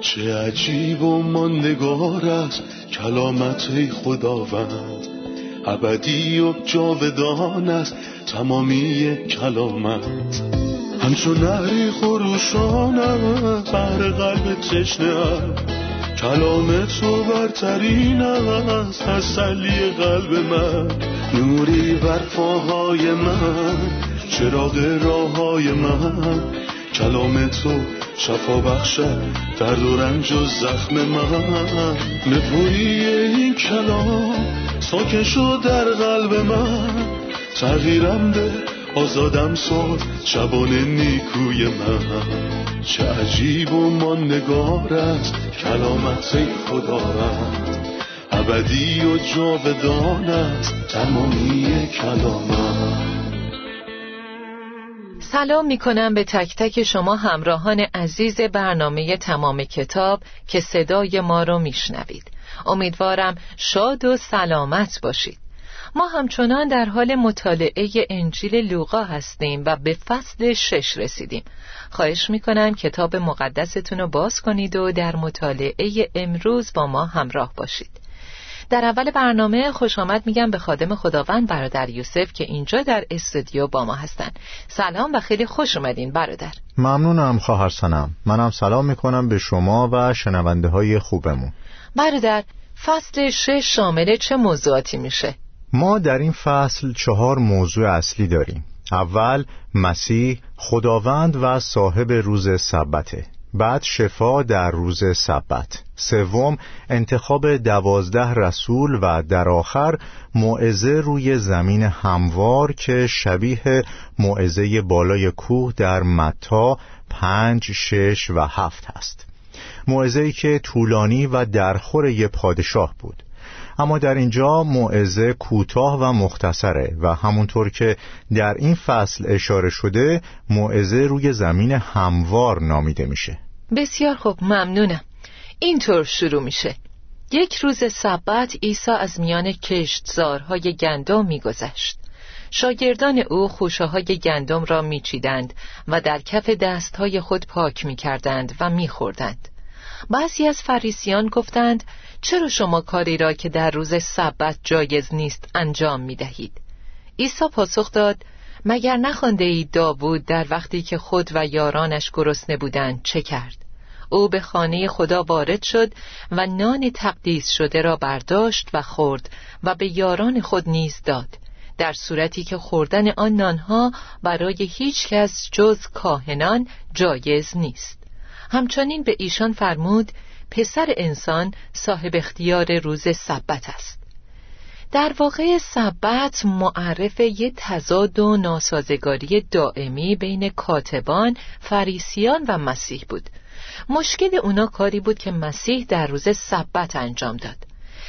چه عجیب و ماندگار است کلامت خداوند، ابدی و جاودان است تمامی کلامت. همچون نهری خروشانم بر قلب تشنه‌ام، کلام تو برترین است تسلی قلب من. نوری بر پاهای من، چراغ راههای من، کلام تو شفا بخشد درد و رنج و زخم من. نپویی این کلام ساکن شد در قلب من، تغییرم ده، آزادم ساز شبان نیکوی من. چه عجیب و ماندگار است کلامت خدا رد، ابدی و جاودان است تمامی کلامت. سلام می کنم به تک تک شما همراهان عزیز برنامه تمام کتاب که صدای ما رو می شنوید. امیدوارم شاد و سلامت باشید. ما همچنان در حال مطالعه انجیل لوقا هستیم و به فصل 6 رسیدیم. خواهش می کنم کتاب مقدستون رو باز کنید و در مطالعه امروز با ما همراه باشید. در اول برنامه خوش آمد میگم به خادم خداوند برادر یوسف که اینجا در استودیو با ما هستن. سلام و خیلی خوش اومدین برادر. ممنونم خواهر سنم. منم سلام میکنم به شما و شنونده های خوبمون. برادر، فصل 6 شامل چه موضوعاتی میشه؟ ما در این فصل 4 موضوع اصلی داریم. اول، مسیح خداوند و صاحب روز سبته. بعد، شفا در روز سبت. سوم، انتخاب 12 رسول و در آخر موعظه روی زمین هموار که شبیه موعظه بالای کوه در متی 5، 6 و 7 است. موعظه‌ای که طولانی و درخور یه پادشاه بود، اما در اینجا موعظه کوتاه و مختصره و همونطور که در این فصل اشاره شده موعظه روی زمین هموار نامیده میشه. بسیار خوب، ممنونم. اینطور شروع میشه: یک روز سبت عیسی از میان کشتزارهای گندم میگذشت. شاگردان او خوشه‌های گندم را میچیدند و در کف دستهای خود پاک میکردند و میخوردند. بعضی از فریسیان گفتند چرا شما کاری را که در روز سبت جایز نیست انجام می دهید؟ عیسی پاسخ داد: مگر نخوانده اید داوود در وقتی که خود و یارانش گرسنه بودند چه کرد؟ او به خانه خدا وارد شد و نان تقدیس شده را برداشت و خورد و به یاران خود نیز داد، در صورتی که خوردن آن نانها برای هیچ کس جز کاهنان جایز نیست. همچنین به ایشان فرمود پسر انسان صاحب اختیار روز سبت است. در واقع سبت معرف یک تضاد و ناسازگاری دائمی بین کاتبان، فریسیان و مسیح بود. مشکل اونا کاری بود که مسیح در روز سبت انجام داد.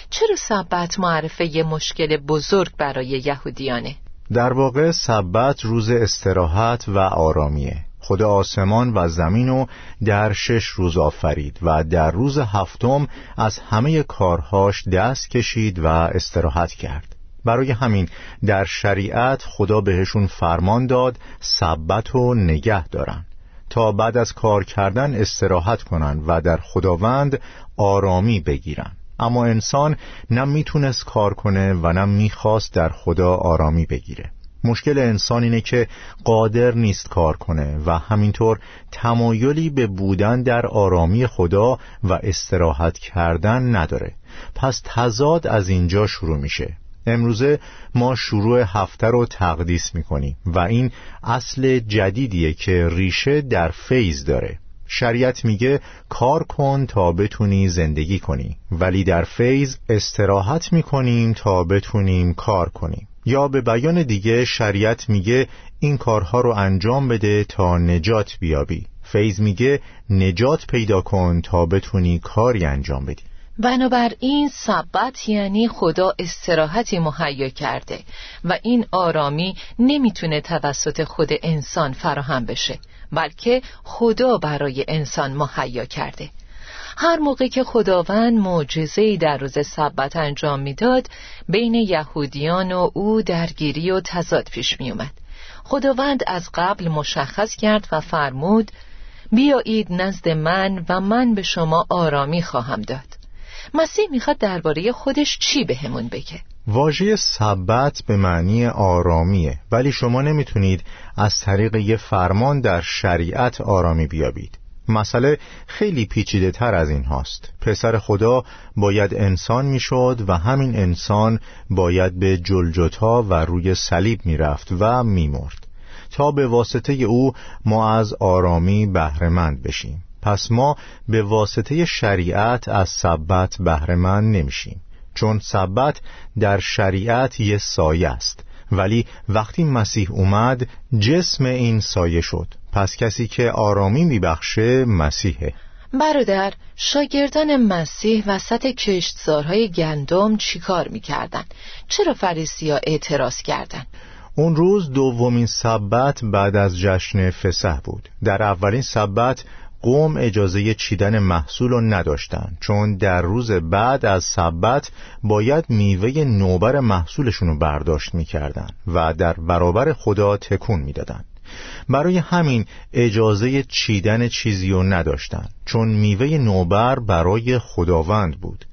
چرا سبت معرف یک مشکل بزرگ برای یهودیانه؟ در واقع سبت روز استراحت و آرامیه. خدا آسمان و زمین رو در 6 روز آفرید و در روز 7م از همه کارهاش دست کشید و استراحت کرد. برای همین در شریعت خدا بهشون فرمان داد سبت رو نگه دارن تا بعد از کار کردن استراحت کنن و در خداوند آرامی بگیرن. اما انسان نه میتونست کار کنه و نه میخواست در خدا آرامی بگیره. مشکل انسان اینه که قادر نیست کار کنه و همینطور تمایلی به بودن در آرامی خدا و استراحت کردن نداره. پس تضاد از اینجا شروع میشه. امروزه ما شروع هفته رو تقدیس میکنیم و این اصل جدیدیه که ریشه در فیض داره. شریعت میگه کار کن تا بتونی زندگی کنی، ولی در فیض استراحت میکنیم تا بتونیم کار کنیم. یا به بیان دیگه شریعت میگه این کارها رو انجام بده تا نجات بیابی. فیض میگه نجات پیدا کن تا بتونی کاری انجام بدی. بنابراین سبت یعنی خدا استراحتی مهیا کرده و این آرامی نمیتونه توسط خود انسان فراهم بشه، بلکه خدا برای انسان مهیا کرده. هر موقع که خداوند معجزه‌ای در روز سبت انجام میداد، بین یهودیان و او درگیری و تضاد پیش می اومد. خداوند از قبل مشخص کرد و فرمود بیایید نزد من و من به شما آرامی خواهم داد. مسیح میخواد درباره خودش چی بهمون بگه؟ واژه سبت به معنی آرامیه، ولی شما نمیتونید از طریق یه فرمان در شریعت آرامی بیابید. مسئله خیلی پیچیده تر از این هاست. پسر خدا باید انسان میشد و همین انسان باید به جلجتا و روی صلیب میرفت و میمرد تا به واسطه او ما از آرامی بهره مند بشیم. پس ما به واسطه شریعت از سبت بهره مند نمیشیم، چون سبت در شریعت یه سایه است، ولی وقتی مسیح اومد جسم این سایه شد. پس کسی که آرامی میبخشه مسیحه. برادر، شاگردان مسیح وسط کشتزارهای گندم چیکار میکردن؟ چرا فریسی‌ها اعتراض کردند؟ اون روز دومین سبت بعد از جشن فسح بود. در اولین سبت قوم اجازه چیدن محصول رو نداشتن، چون در روز بعد از سبت باید میوه نوبر محصولشون رو برداشت میکردن و در برابر خدا تکون میدادن. برای همین اجازه چیدن چیزی رو نداشتن، چون میوه نوبر برای خداوند بود.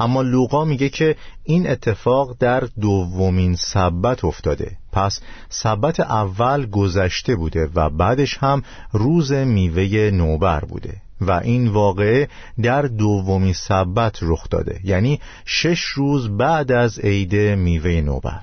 اما لوقا میگه که این اتفاق در دومین سبت افتاده. پس سبت اول گذشته بوده و بعدش هم روز میوه نوبر بوده و این واقعه در دومین سبت رخ داده، یعنی 6 روز بعد از عید میوه نوبر.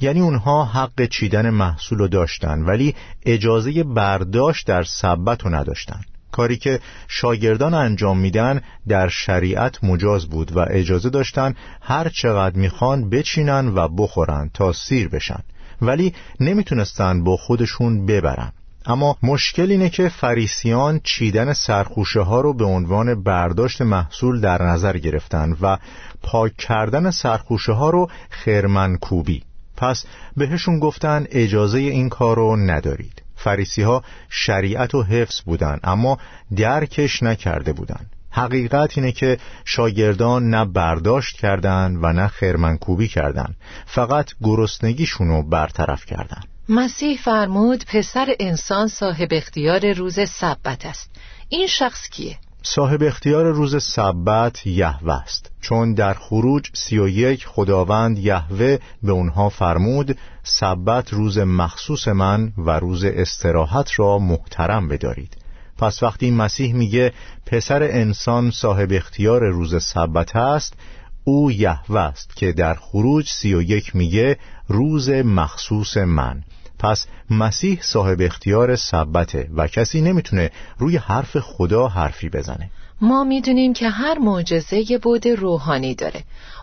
یعنی اونها حق چیدن محصول رو داشتن، ولی اجازه برداشت در سبت رو نداشتن. کاری که شاگردان انجام میدن در شریعت مجاز بود و اجازه داشتن هر چقدر میخوان بچینن و بخورن تا سیر بشن، ولی نمیتونستن با خودشون ببرن. اما مشکل اینه که فریسیان چیدن سرخوشه ها رو به عنوان برداشت محصول در نظر گرفتن و پاک کردن سرخوشه ها رو خرمنکوبی. پس بهشون گفتن اجازه این کار رو ندارید. فریسی ها شریعت و حفظ بودن، اما درکش نکرده بودن. حقیقت اینه که شاگردان نه برداشت کردن و نه خرمنکوبی کردن، فقط گرسنگیشونو برطرف کردن. مسیح فرمود پسر انسان صاحب اختیار روز سبت است. این شخص کیه؟ صاحب اختیار روز سبت یهوه است، چون در خروج 31 خداوند یهوه به اونها فرمود سبت روز مخصوص من و روز استراحت را محترم بدارید. پس وقتی مسیح میگه پسر انسان صاحب اختیار روز سبت است، او یهوه است که در خروج 31 میگه روز مخصوص من. پس مسیح صاحب اختیار سبته و کسی نمیتونه روی حرف خدا حرفی بزنه. ما میدونیم که هر معجزه یه بعد روحانی داره.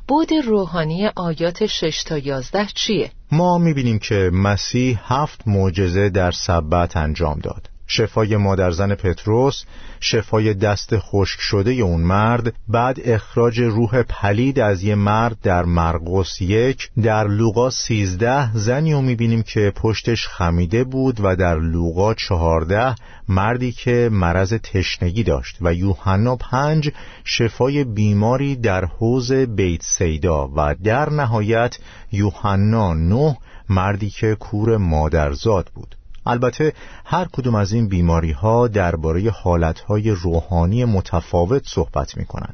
بعد روحانی آیات 6 تا 11 چیه؟ ما میبینیم که مسیح 7 معجزه در سبت انجام داد. شفای مادرزن پتروس، شفای دست خشک شده اون مرد، بعد اخراج روح پلید از یه مرد در مرقس 1، در لوقا 13 زنی رو میبینیم که پشتش خمیده بود و در لوقا 14 مردی که مرض تشنگی داشت و یوحنا 5 شفای بیماری در حوض بیت سیدا و در نهایت یوحنا 9 مردی که کور مادرزاد بود. البته هر کدوم از این بیماری ها درباره حالتهای روحانی متفاوت صحبت می کنن.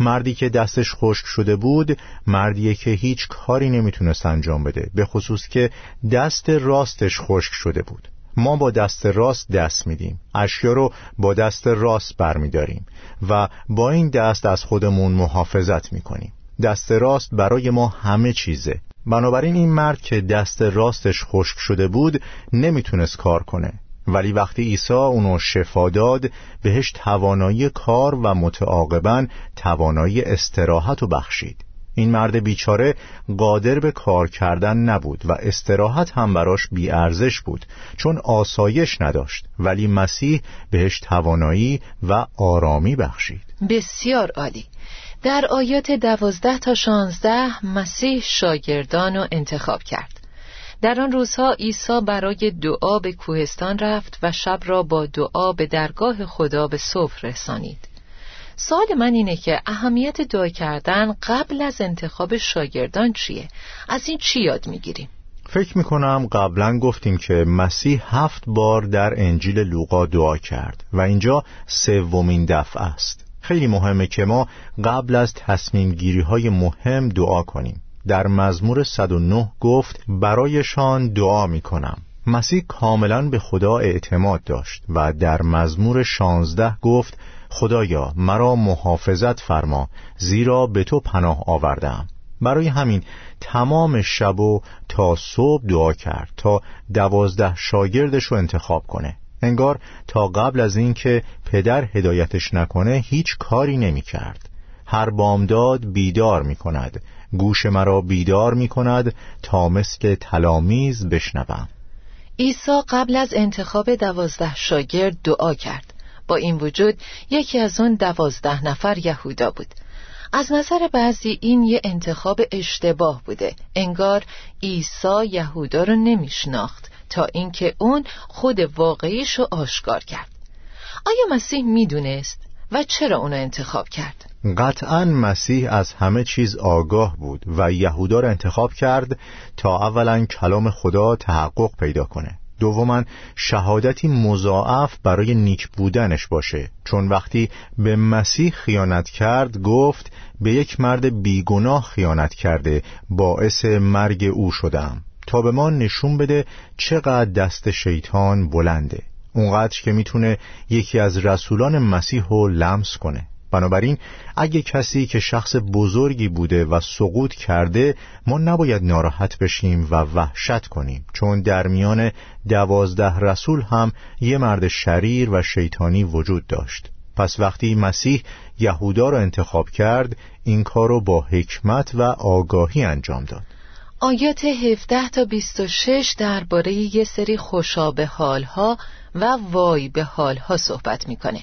مردی که دستش خشک شده بود مردیه که هیچ کاری نمیتونست انجام بده، به خصوص که دست راستش خشک شده بود. ما با دست راست دست میدیم، اشیا رو با دست راست برمیداریم و با این دست از خودمون محافظت میکنیم. دست راست برای ما همه چیزه. بنابراین این مرد که دست راستش خشک شده بود نمیتونست کار کنه، ولی وقتی عیسی اونو شفا داد بهش توانایی کار و متعاقباً توانایی استراحت رو بخشید. این مرد بیچاره قادر به کار کردن نبود و استراحت هم براش بی‌ارزش بود، چون آسایش نداشت، ولی مسیح بهش توانایی و آرامی بخشید. بسیار عالی. در آیات 12 تا 16 مسیح شاگردان را انتخاب کرد. در آن روزها عیسی برای دعا به کوهستان رفت و شب را با دعا به درگاه خدا به صبح رسانید. سوال من اینه که اهمیت دعا کردن قبل از انتخاب شاگردان چیه؟ از این چی یاد میگیریم؟ فکر میکنم قبلا گفتیم که مسیح 7 بار در انجیل لوقا دعا کرد و اینجا 3مین دفعه است. خیلی مهمه که ما قبل از تصمیم گیری های مهم دعا کنیم. در مزمور 109 گفت برایشان دعا میکنم. مسیح کاملا به خدا اعتماد داشت و در مزمور 16 گفت خدایا مرا محافظت فرما زیرا به تو پناه آوردم. برای همین تمام شب و تا صبح دعا کرد تا 12 شاگردش رو انتخاب کنه. انگار تا قبل از این که پدر هدایتش نکنه هیچ کاری نمی کرد. هر بامداد بیدار می کند. گوش مرا بیدار می کند تا مثل تلامیز بشنوم. عیسی قبل از انتخاب 12 شاگرد دعا کرد. با این وجود یکی از اون 12 نفر یهودا بود. از نظر بعضی این یه انتخاب اشتباه بوده. انگار عیسی یهودا رو نمیشناخت تا اینکه اون خود واقعیش رو آشکار کرد. آیا مسیح میدونست و چرا اون رو انتخاب کرد؟ قطعاً مسیح از همه چیز آگاه بود و یهودا رو انتخاب کرد تا اولاً کلام خدا تحقق پیدا کنه، دوماً شهادتی مضاعف برای نیک بودنش باشه، چون وقتی به مسیح خیانت کرد گفت به یک مرد بیگناه خیانت کرده باعث مرگ او شدم، تا به ما نشون بده چقدر دست شیطان بلنده، اونقدر که میتونه یکی از رسولان مسیح رو لمس کنه. بنابراین اگه کسی که شخص بزرگی بوده و سقوط کرده، ما نباید ناراحت بشیم و وحشت کنیم، چون در میان 12 رسول هم یه مرد شریر و شیطانی وجود داشت. پس وقتی مسیح یهودا را انتخاب کرد، این کار را با حکمت و آگاهی انجام داد. آیات 17 تا 26 درباره یه سری خوشا به حالها و وای به حالها صحبت میکنه.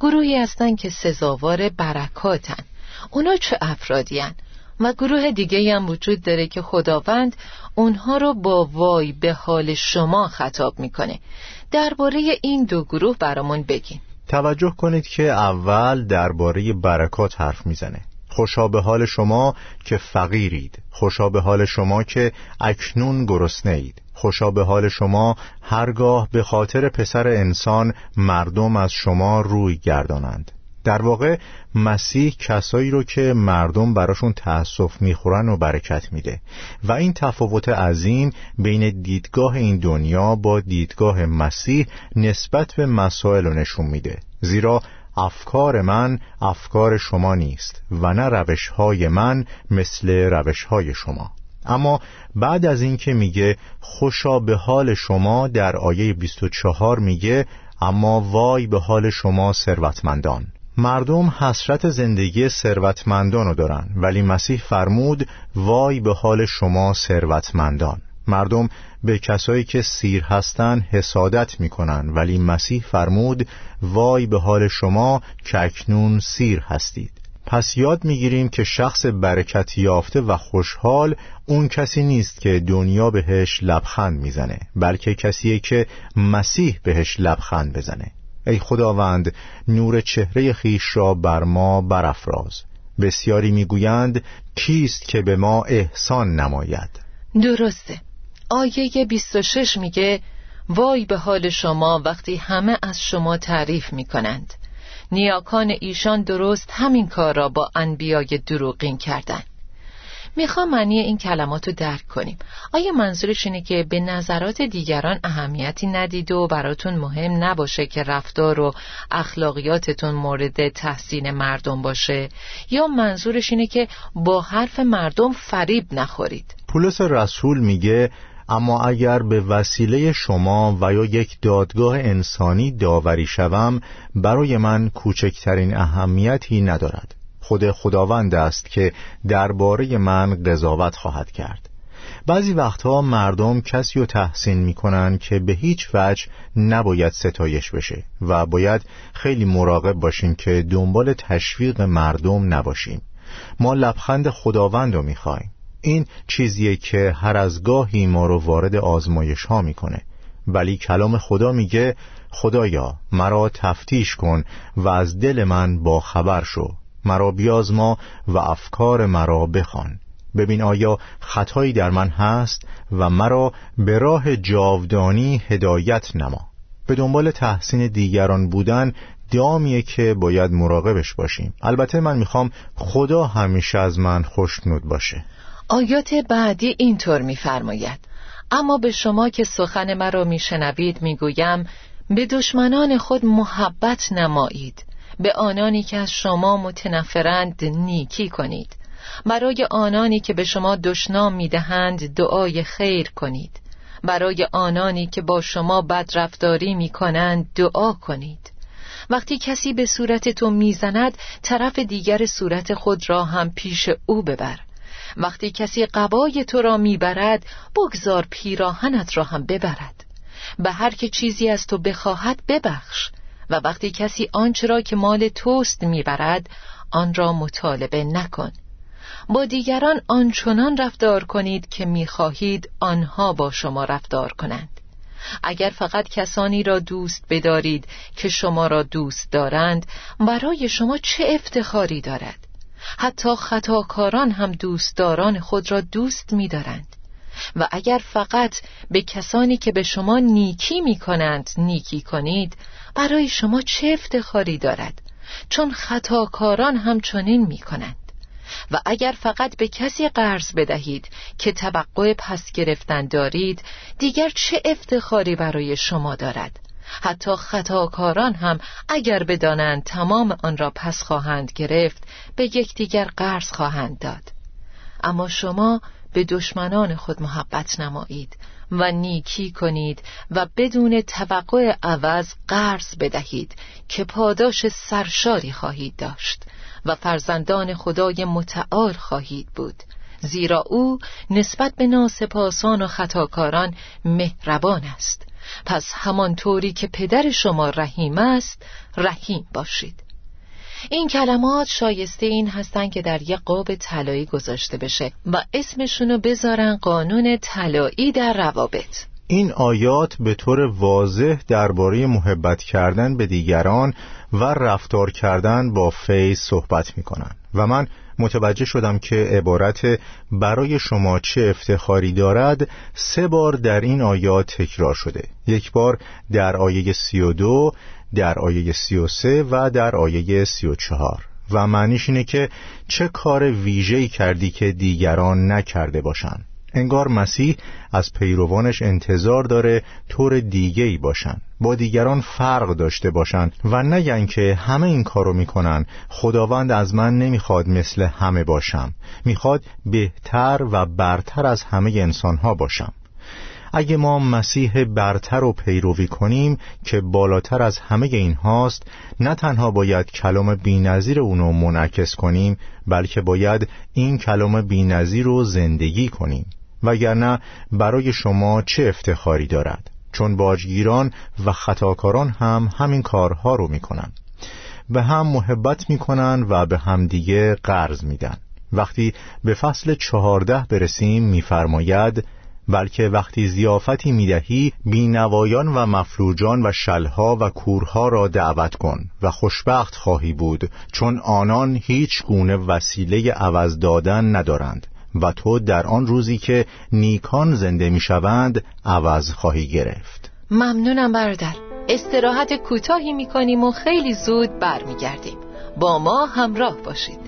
گروهی هستن که سزاوار برکاتن. اونا چه افرادی هن؟ و گروه دیگه هم وجود داره که خداوند اونها رو با وای به حال شما خطاب میکنه. درباره این دو گروه برامون بگین. توجه کنید که اول درباره برکات حرف میزنه. خوشا به حال شما که فقیرید، خوشا به حال شما که اکنون گرسنه اید، خوشا به حال شما هرگاه به خاطر پسر انسان مردم از شما روی گردانند. در واقع مسیح کسایی رو که مردم براشون تأسف میخورن و برکت میده و این تفاوت عظیم بین دیدگاه این دنیا با دیدگاه مسیح نسبت به مسائل رو نشون میده، زیرا افکار من افکار شما نیست و نه روش‌های من مثل روش‌های شما. اما بعد از این که میگه خوشا به حال شما، در آیه 24 میگه اما وای به حال شما ثروتمندان. مردم حسرت زندگی ثروتمندان رو دارن، ولی مسیح فرمود وای به حال شما ثروتمندان. مردم به کسایی که سیر هستند حسادت میکنن، ولی مسیح فرمود وای به حال شما که اکنون سیر هستید. پس یاد میگیریم که شخص برکت یافته و خوشحال اون کسی نیست که دنیا بهش لبخند میزنه، بلکه کسیه که مسیح بهش لبخند بزنه. ای خداوند نور چهره خویش را بر ما برافراز. بسیاری میگویند کیست که به ما احسان نماید؟ درسته. آیه 26 میگه وای به حال شما وقتی همه از شما تعریف میکنند. نیاکان ایشان درست همین کار را با انبیای دروغین کردند. میخوام معنی این کلمات رو درک کنیم. آیا منظورش اینه که به نظرات دیگران اهمیتی ندید و براتون مهم نباشه که رفتار و اخلاقیاتتون مورد تحسین مردم باشه، یا منظورش اینه که با حرف مردم فریب نخورید؟ پولس رسول میگه اما اگر به وسیله شما و یا یک دادگاه انسانی داوری شوم، برای من کوچکترین اهمیتی ندارد. خود خداوند است که درباره من قضاوت خواهد کرد. بعضی وقتها مردم کسی رو تحسین میکنن که به هیچ وجه نباید ستایش بشه و باید خیلی مراقب باشیم که دنبال تشویق مردم نباشیم. ما لبخند خداوند رو میخوایم. این چیزیه که هر از گاهی ما رو وارد آزمایش ها میکنه، ولی کلام خدا میگه خدایا مرا تفتیش کن و از دل من با خبر شو، مرا بیازما و افکار مرا بخوان. ببین آیا خطایی در من هست و مرا به راه جاودانی هدایت نما. به دنبال تحسین دیگران بودن دامیه که باید مراقبش باشیم. البته من میخوام خدا همیشه از من خوشنود باشه. آیات بعدی اینطور میفرماید: اما به شما که سخن مرا میشنوید میگویم به دشمنان خود محبت نمایید، به آنانی که از شما متنفرند نیکی کنید، برای آنانی که به شما دشنام میدهند دعای خیر کنید، برای آنانی که با شما بدرفتاری میکنند دعا کنید. وقتی کسی به صورت تو میزند طرف دیگر صورت خود را هم پیش او ببر. وقتی کسی قبای تو را میبرد بگذار پیراهنت را هم ببرد. به هر که چیزی از تو بخواهد ببخش، و وقتی کسی آنچه را که مال توست میبرد آن را مطالبه نکن. با دیگران آنچنان رفتار کنید که میخواهید آنها با شما رفتار کنند. اگر فقط کسانی را دوست بدارید که شما را دوست دارند، برای شما چه افتخاری دارد؟ حتی خطاکاران هم دوستداران خود را دوست می‌دارند. و اگر فقط به کسانی که به شما نیکی می‌کنند نیکی کنید، برای شما چه افتخاری دارد؟ چون خطاکاران هم چنین می‌کنند. و اگر فقط به کسی قرض بدهید که توقع پس گرفتن دارید، دیگر چه افتخاری برای شما دارد؟ حتی خطاکاران هم اگر بدانند تمام آن را پس خواهند گرفت، به یکدیگر قرض خواهند داد. اما شما به دشمنان خود محبت نمایید و نیکی کنید و بدون توقع عوض قرض بدهید که پاداش سرشاری خواهید داشت و فرزندان خدای متعال خواهید بود، زیرا او نسبت به ناسپاسان و خطاکاران مهربان است. پس همانطوری که پدر شما رحیم است رحیم باشید. این کلمات شایسته این هستن که در یک قاب طلایی گذاشته بشه و اسمشونو بذارن قانون طلایی در روابط. این آیات به طور واضح درباره محبت کردن به دیگران و رفتار کردن با فیض صحبت میکنن و من متوجه شدم که عبارت برای شما چه افتخاری دارد 3 بار در این آیات تکرار شده. یک بار در آیه 32، در آیه 33 و در آیه 34 و معنیش اینه که چه کار ویژه‌ای کردی که دیگران نکرده باشند. انگار مسیح از پیروانش انتظار داره طور دیگه‌ای باشن، با دیگران فرق داشته باشن و نگن که همه این کارو میکنن، خداوند از من نمیخواد مثل همه باشم، میخواد بهتر و برتر از همه انسانها باشم. اگه ما مسیح برتر رو پیروی کنیم که بالاتر از همه اینهاست، نه تنها باید کلام بی‌نظیر اونو منعکس کنیم، بلکه باید این کلام بی‌نظیر رو زندگی کنیم. وگرنه برای شما چه افتخاری دارد، چون باجگیران و خطاکاران هم همین کارها رو میکنن. به هم محبت میکنن و به هم دیگه قرض میدن. وقتی به فصل 14 برسیم میفرماید: بلکه وقتی ضیافتی میدهی بینوایان و مفلوجان و شلها و کورها را دعوت کن و خوشبخت خواهی بود، چون آنان هیچ گونه وسیله عوض دادن ندارند و تو در آن روزی که نیکان زنده میشوند عوض خواهی گرفت. ممنونم برادر. استراحت کوتاهی میکنیم و خیلی زود برمیگردیم. با ما همراه باشید.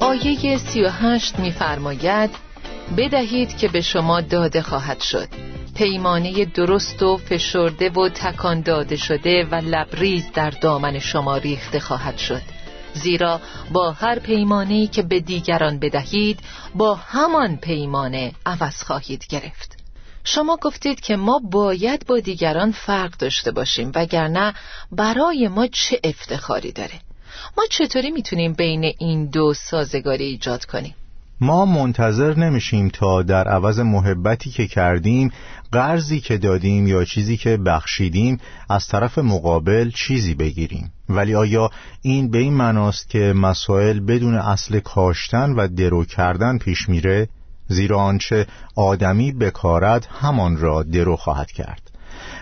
آیه 38 می‌فرماید: بدهید که به شما داده خواهد شد، پیمانه درست و فشرده و تکان داده شده و لبریز در دامن شما ریخته خواهد شد، زیرا با هر پیمانه‌ای که به دیگران بدهید با همان پیمانه عوض خواهید گرفت. شما گفتید که ما باید با دیگران فرق داشته باشیم، وگرنه برای ما چه افتخاری داره؟ ما چطوری میتونیم بین این دو سازگاری ایجاد کنیم؟ ما منتظر نمیشیم تا در عوض محبتی که کردیم، قرضی که دادیم یا چیزی که بخشیدیم از طرف مقابل چیزی بگیریم. ولی آیا این به این معناست که مسائل بدون اصل کاشتن و درو کردن پیش میره؟ زیرا آنچه آدمی بکارد همان را درو خواهد کرد.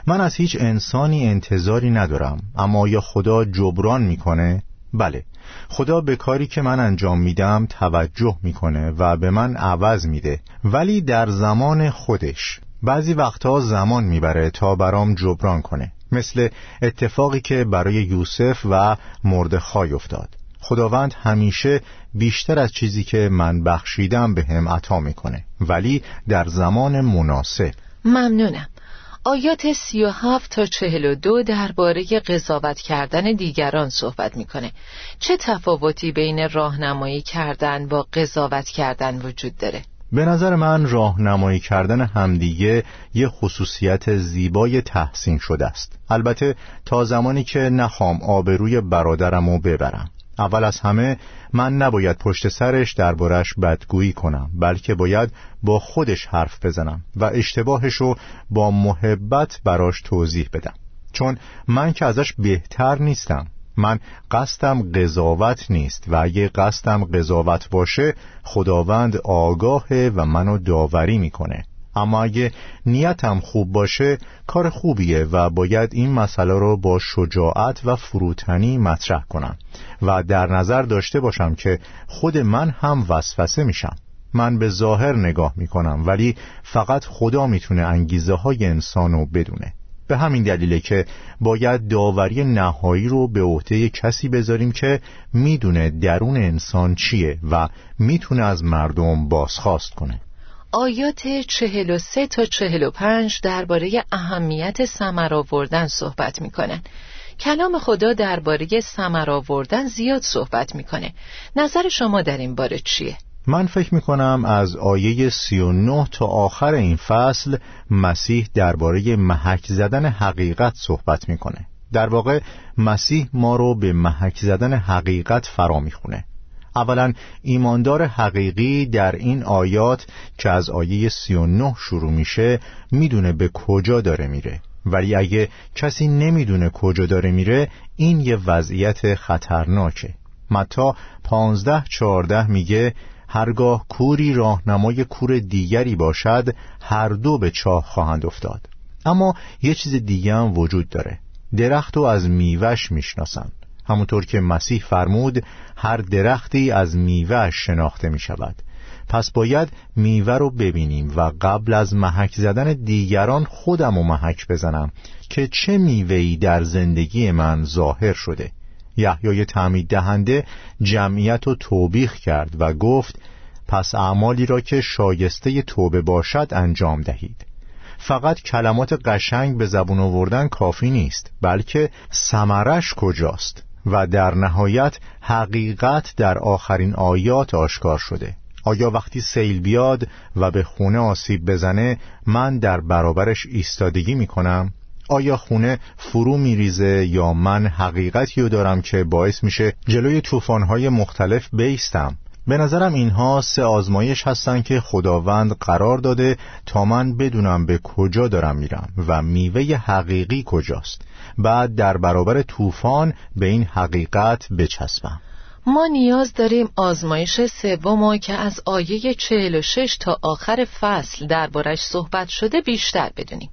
من از هیچ انسانی انتظاری ندارم، اما آیا خدا جبران میکنه؟ بله، خدا به کاری که من انجام میدم توجه میکنه و به من عوض میده، ولی در زمان خودش. بعضی وقتها زمان میبره تا برام جبران کنه، مثل اتفاقی که برای یوسف و مردخای افتاد. خداوند همیشه بیشتر از چیزی که من بخشیدم به هم عطا میکنه، ولی در زمان مناسب. ممنونم. آیات 37 تا 42 درباره قضاوت کردن دیگران صحبت میکنه. چه تفاوتی بین راهنمایی کردن با قضاوت کردن وجود داره؟ به نظر من راهنمایی کردن همدیگه یه خصوصیت زیبای تحسین شده است، البته تا زمانی که نخوام آبروی برادرمو ببرم. اول از همه من نباید پشت سرش دربارش بدگویی کنم، بلکه باید با خودش حرف بزنم و اشتباهشو با محبت براش توضیح بدم، چون من که ازش بهتر نیستم. من قصدم قضاوت نیست و اگه قصدم قضاوت باشه خداوند آگاهه و منو داوری میکنه، اما اگه نیتم خوب باشه کار خوبیه و باید این مسئله رو با شجاعت و فروتنی مطرح کنم و در نظر داشته باشم که خود من هم وسوسه میشم. من به ظاهر نگاه میکنم، ولی فقط خدا میتونه انگیزه های انسانو بدونه. به همین دلیله که باید داوری نهایی رو به عهده کسی بذاریم که میدونه درون انسان چیه و میتونه از مردم بازخواست کنه. آیات 43 تا 45 درباره اهمیت ثمر آوردن صحبت میکنن. کلام خدا درباره ثمر آوردن زیاد صحبت میکنه. نظر شما در این باره چیه؟ من فکر میکنم از آیه 39 تا آخر این فصل مسیح درباره محک زدن حقیقت صحبت میکنه. در واقع مسیح ما رو به محک زدن حقیقت فرا میخونه. اولا ایماندار حقیقی در این آیات که از آیه 39 شروع میشه میدونه به کجا داره میره، ولی اگه کسی نمیدونه کجا داره میره این یه وضعیت خطرناکه. متی 15:14 میگه هرگاه کوری راهنمای کور دیگری باشد هر دو به چاه خواهند افتاد. اما یه چیز دیگه هم وجود داره، درختو از میوه‌اش میشناسند، همونطور که مسیح فرمود هر درختی از میوه‌اش شناخته می شود. پس باید میوه رو ببینیم و قبل از محک زدن دیگران خودم رو محک بزنم که چه میوه‌ای در زندگی من ظاهر شده. یحیای تعمید دهنده جمعیت رو توبیخ کرد و گفت پس اعمالی را که شایسته توبه باشد انجام دهید. فقط کلمات قشنگ به زبون آوردن کافی نیست، بلکه ثمرش کجاست؟ و در نهایت حقیقت در آخرین آیات آشکار شده. آیا وقتی سیل بیاد و به خونه آسیب بزنه من در برابرش ایستادگی میکنم؟ آیا خونه فرو میریزه یا من حقیقتی رو دارم که باعث میشه جلوی طوفان‌های مختلف بیستم؟ به نظرم اینها سه آزمایش هستن که خداوند قرار داده تا من بدونم به کجا دارم میرم و میوه حقیقی کجاست. بعد در برابر طوفان به این حقیقت بچسبم. ما نیاز داریم آزمایش سوم که از آیه 46 تا آخر فصل دربارش صحبت شده بیشتر بدونیم.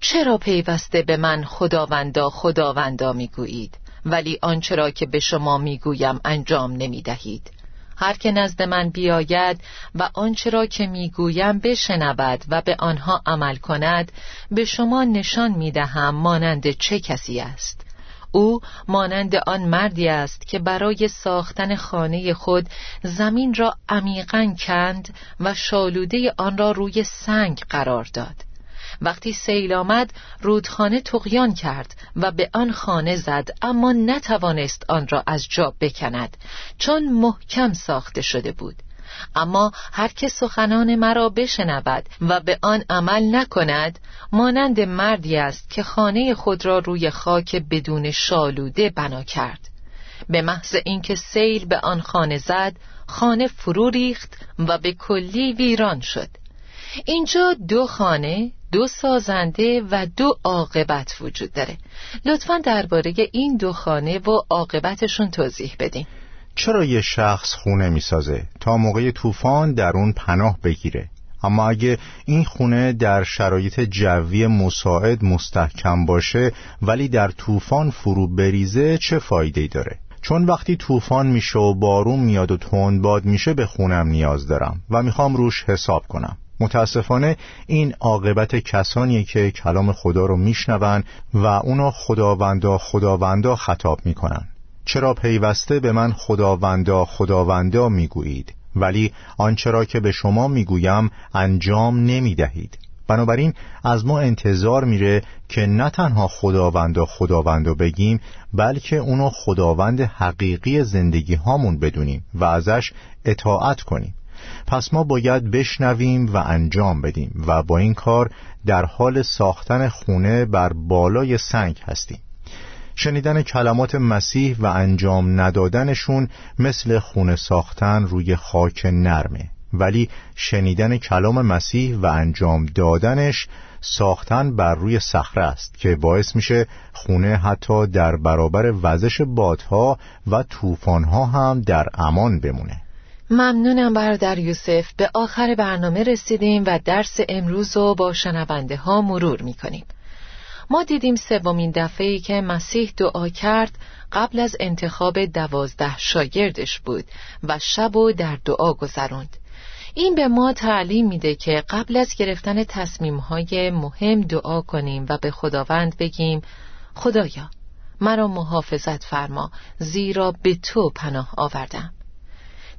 چرا پیوسته به من خداوندا خداوندا میگویید ولی آنچه را که به شما میگویم انجام نمیدهید؟ هر که نزد من بیاید و آنچه را که میگویم بشنود و به آنها عمل کند به شما نشان میدهم مانند چه کسی است. او مانند آن مردی است که برای ساختن خانه خود زمین را عمیقاً کند و شالوده آن را روی سنگ قرار داد. وقتی سیل آمد رودخانه طغیان کرد و به آن خانه زد، اما نتوانست آن را از جا بکند چون محکم ساخته شده بود. اما هر که سخنان مرا بشنود و به آن عمل نکند مانند مردی است که خانه خود را روی خاک بدون شالوده بنا کرد. به محض اینکه سیل به آن خانه زد خانه فرو ریخت و به کلی ویران شد. اینجا دو خانه، دو سازنده و دو عاقبت وجود داره. لطفاً درباره این دو خانه و عاقبتشون توضیح بدین. چرا یه شخص خونه میسازه؟ تا موقع طوفان در اون پناه بگیره. اما اگه این خونه در شرایط جوی مساعد مستحکم باشه ولی در طوفان فرو بریزه چه فایده‌ای داره؟ چون وقتی طوفان میشه و بارون میاد و تندباد میشه به خونم نیاز دارم و میخوام روش حساب کنم. متاسفانه این عاقبت کسانی که کلام خدا رو میشنون و اونو خداوندا خداوندا خطاب میکنن. چرا پیوسته به من خداوندا خداوندا میگویید ولی آنچه را که به شما میگویم انجام نمیدهید؟ بنابراین از ما انتظار میره که نه تنها خداوندا خداوندا بگیم بلکه اونو خداوند حقیقی زندگی هامون بدونیم و ازش اطاعت کنیم. پس ما باید بشنویم و انجام بدیم و با این کار در حال ساختن خونه بر بالای سنگ هستیم. شنیدن کلمات مسیح و انجام ندادنشون مثل خونه ساختن روی خاک نرمه، ولی شنیدن کلام مسیح و انجام دادنش ساختن بر روی صخره است که باعث میشه خونه حتی در برابر وزش بادها و طوفانها هم در امان بمونه. ممنونم برادر یوسف. به آخر برنامه رسیدیم و درس امروز رو با شنونده ها مرور میکنیم. ما دیدیم سومین دفعه‌ای که مسیح دعا کرد قبل از انتخاب 12 شاگردش بود و شب و در دعا گذراند. این به ما تعلیم میده که قبل از گرفتن تصمیم‌های مهم دعا کنیم و به خداوند بگیم خدایا مرا محافظت فرما زیرا به تو پناه آوردم.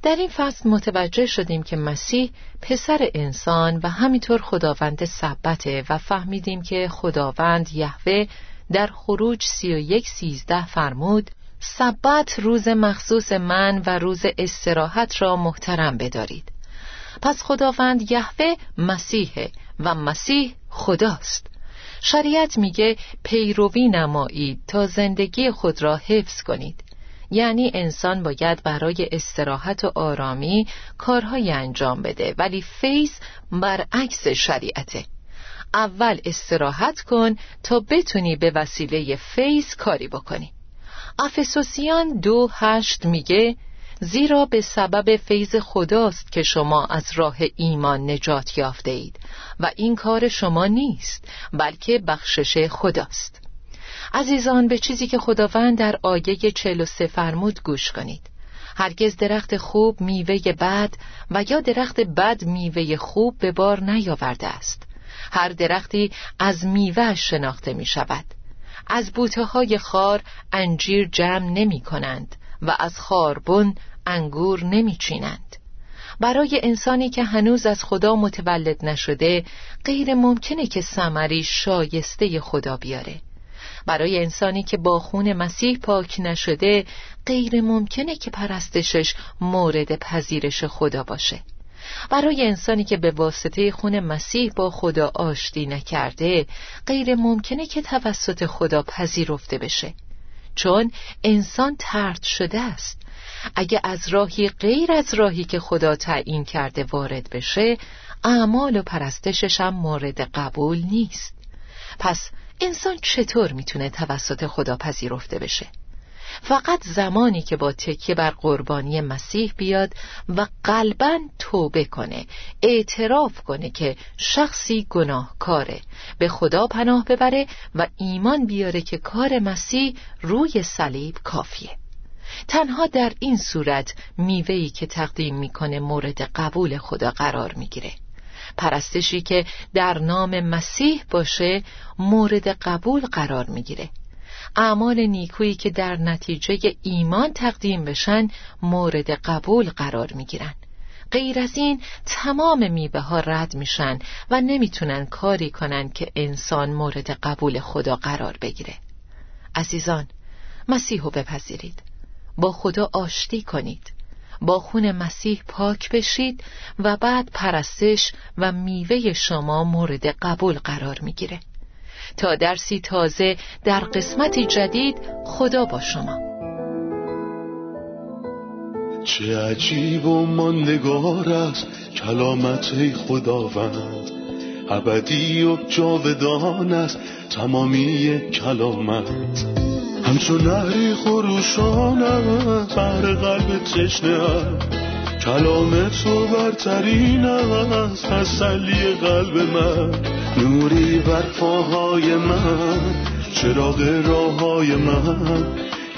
در این فصل متوجه شدیم که مسیح پسر انسان و همینطور خداوند سبته و فهمیدیم که خداوند یهوه در خروج 31:13 فرمود سبت روز مخصوص من و روز استراحت را محترم بدارید. پس خداوند یهوه مسیحه و مسیح خداست. شریعت میگه پیروی نمایید تا زندگی خود را حفظ کنید. یعنی انسان باید برای استراحت و آرامی کارهای انجام بده، ولی فیض برعکس شریعته. اول استراحت کن تا بتونی به وسیله فیض کاری بکنی. افسوسیان 2:8 میگه زیرا به سبب فیض خداست که شما از راه ایمان نجات یافته اید و این کار شما نیست بلکه بخشش خداست. عزیزان، به چیزی که خداوند در آیه 43 فرمود گوش کنید. هرگز درخت خوب میوه بد و یا درخت بد میوه خوب به بار نیاورده است. هر درختی از میوه شناخته می شود. از بوته های خار انجیر جمع نمی کنند و از خاربن انگور نمی چینند. برای انسانی که هنوز از خدا متولد نشده غیر ممکنه که ثمری شایسته خدا بیاره. برای انسانی که با خون مسیح پاک نشده غیر ممکنه که پرستشش مورد پذیرش خدا باشه. برای انسانی که به واسطه خون مسیح با خدا آشتی نکرده غیر ممکنه که توسط خدا پذیرفته بشه، چون انسان طرد شده است. اگه از راهی غیر از راهی که خدا تعیین کرده وارد بشه اعمال و پرستشش هم مورد قبول نیست. پس انسان چطور میتونه توسط خدا پذیرفته بشه؟ فقط زمانی که با تکیه بر قربانی مسیح بیاد و قلباً توبه کنه، اعتراف کنه که شخصی گناهکاره، به خدا پناه ببره و ایمان بیاره که کار مسیح روی صلیب کافیه. تنها در این صورت میوه‌ای که تقدیم میکنه مورد قبول خدا قرار میگیره. پرستشی که در نام مسیح باشه مورد قبول قرار میگیره. اعمال نیکویی که در نتیجه ایمان تقدیم بشن مورد قبول قرار میگیرن. غیر از این تمام میوه ها رد میشن و نمیتونن کاری کنن که انسان مورد قبول خدا قرار بگیره. عزیزان، مسیح رو بپذیرید، با خدا آشتی کنید، با خون مسیح پاک بشید و بعد پرستش و میوه شما مورد قبول قرار میگیره. تا درسی تازه در قسمتی جدید، خدا با شما. چه عجیب و ماندگار است کلامت ای خداوند، ابدی و جاودان است تمامی کلامت. همچون نهری خروشان است بر قلب تشنه است، کلام تو برترین است تسلی قلب من. نوری بر پاهای من، چراغ راههای من،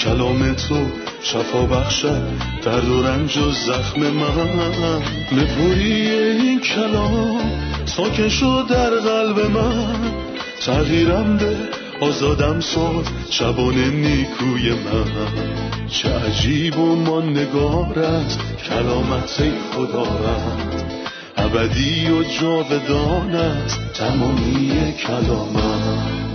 کلام تو شفا بخشد درد و رنج و زخم من. نپوری این کلام ساکن شد در قلب من، تغییرم ده، آزادم ساز شبان نیکوی من. چه عجیب و ماندگار است کلامت ای خداوند، ابدی و جاودان است تمامی کلامت.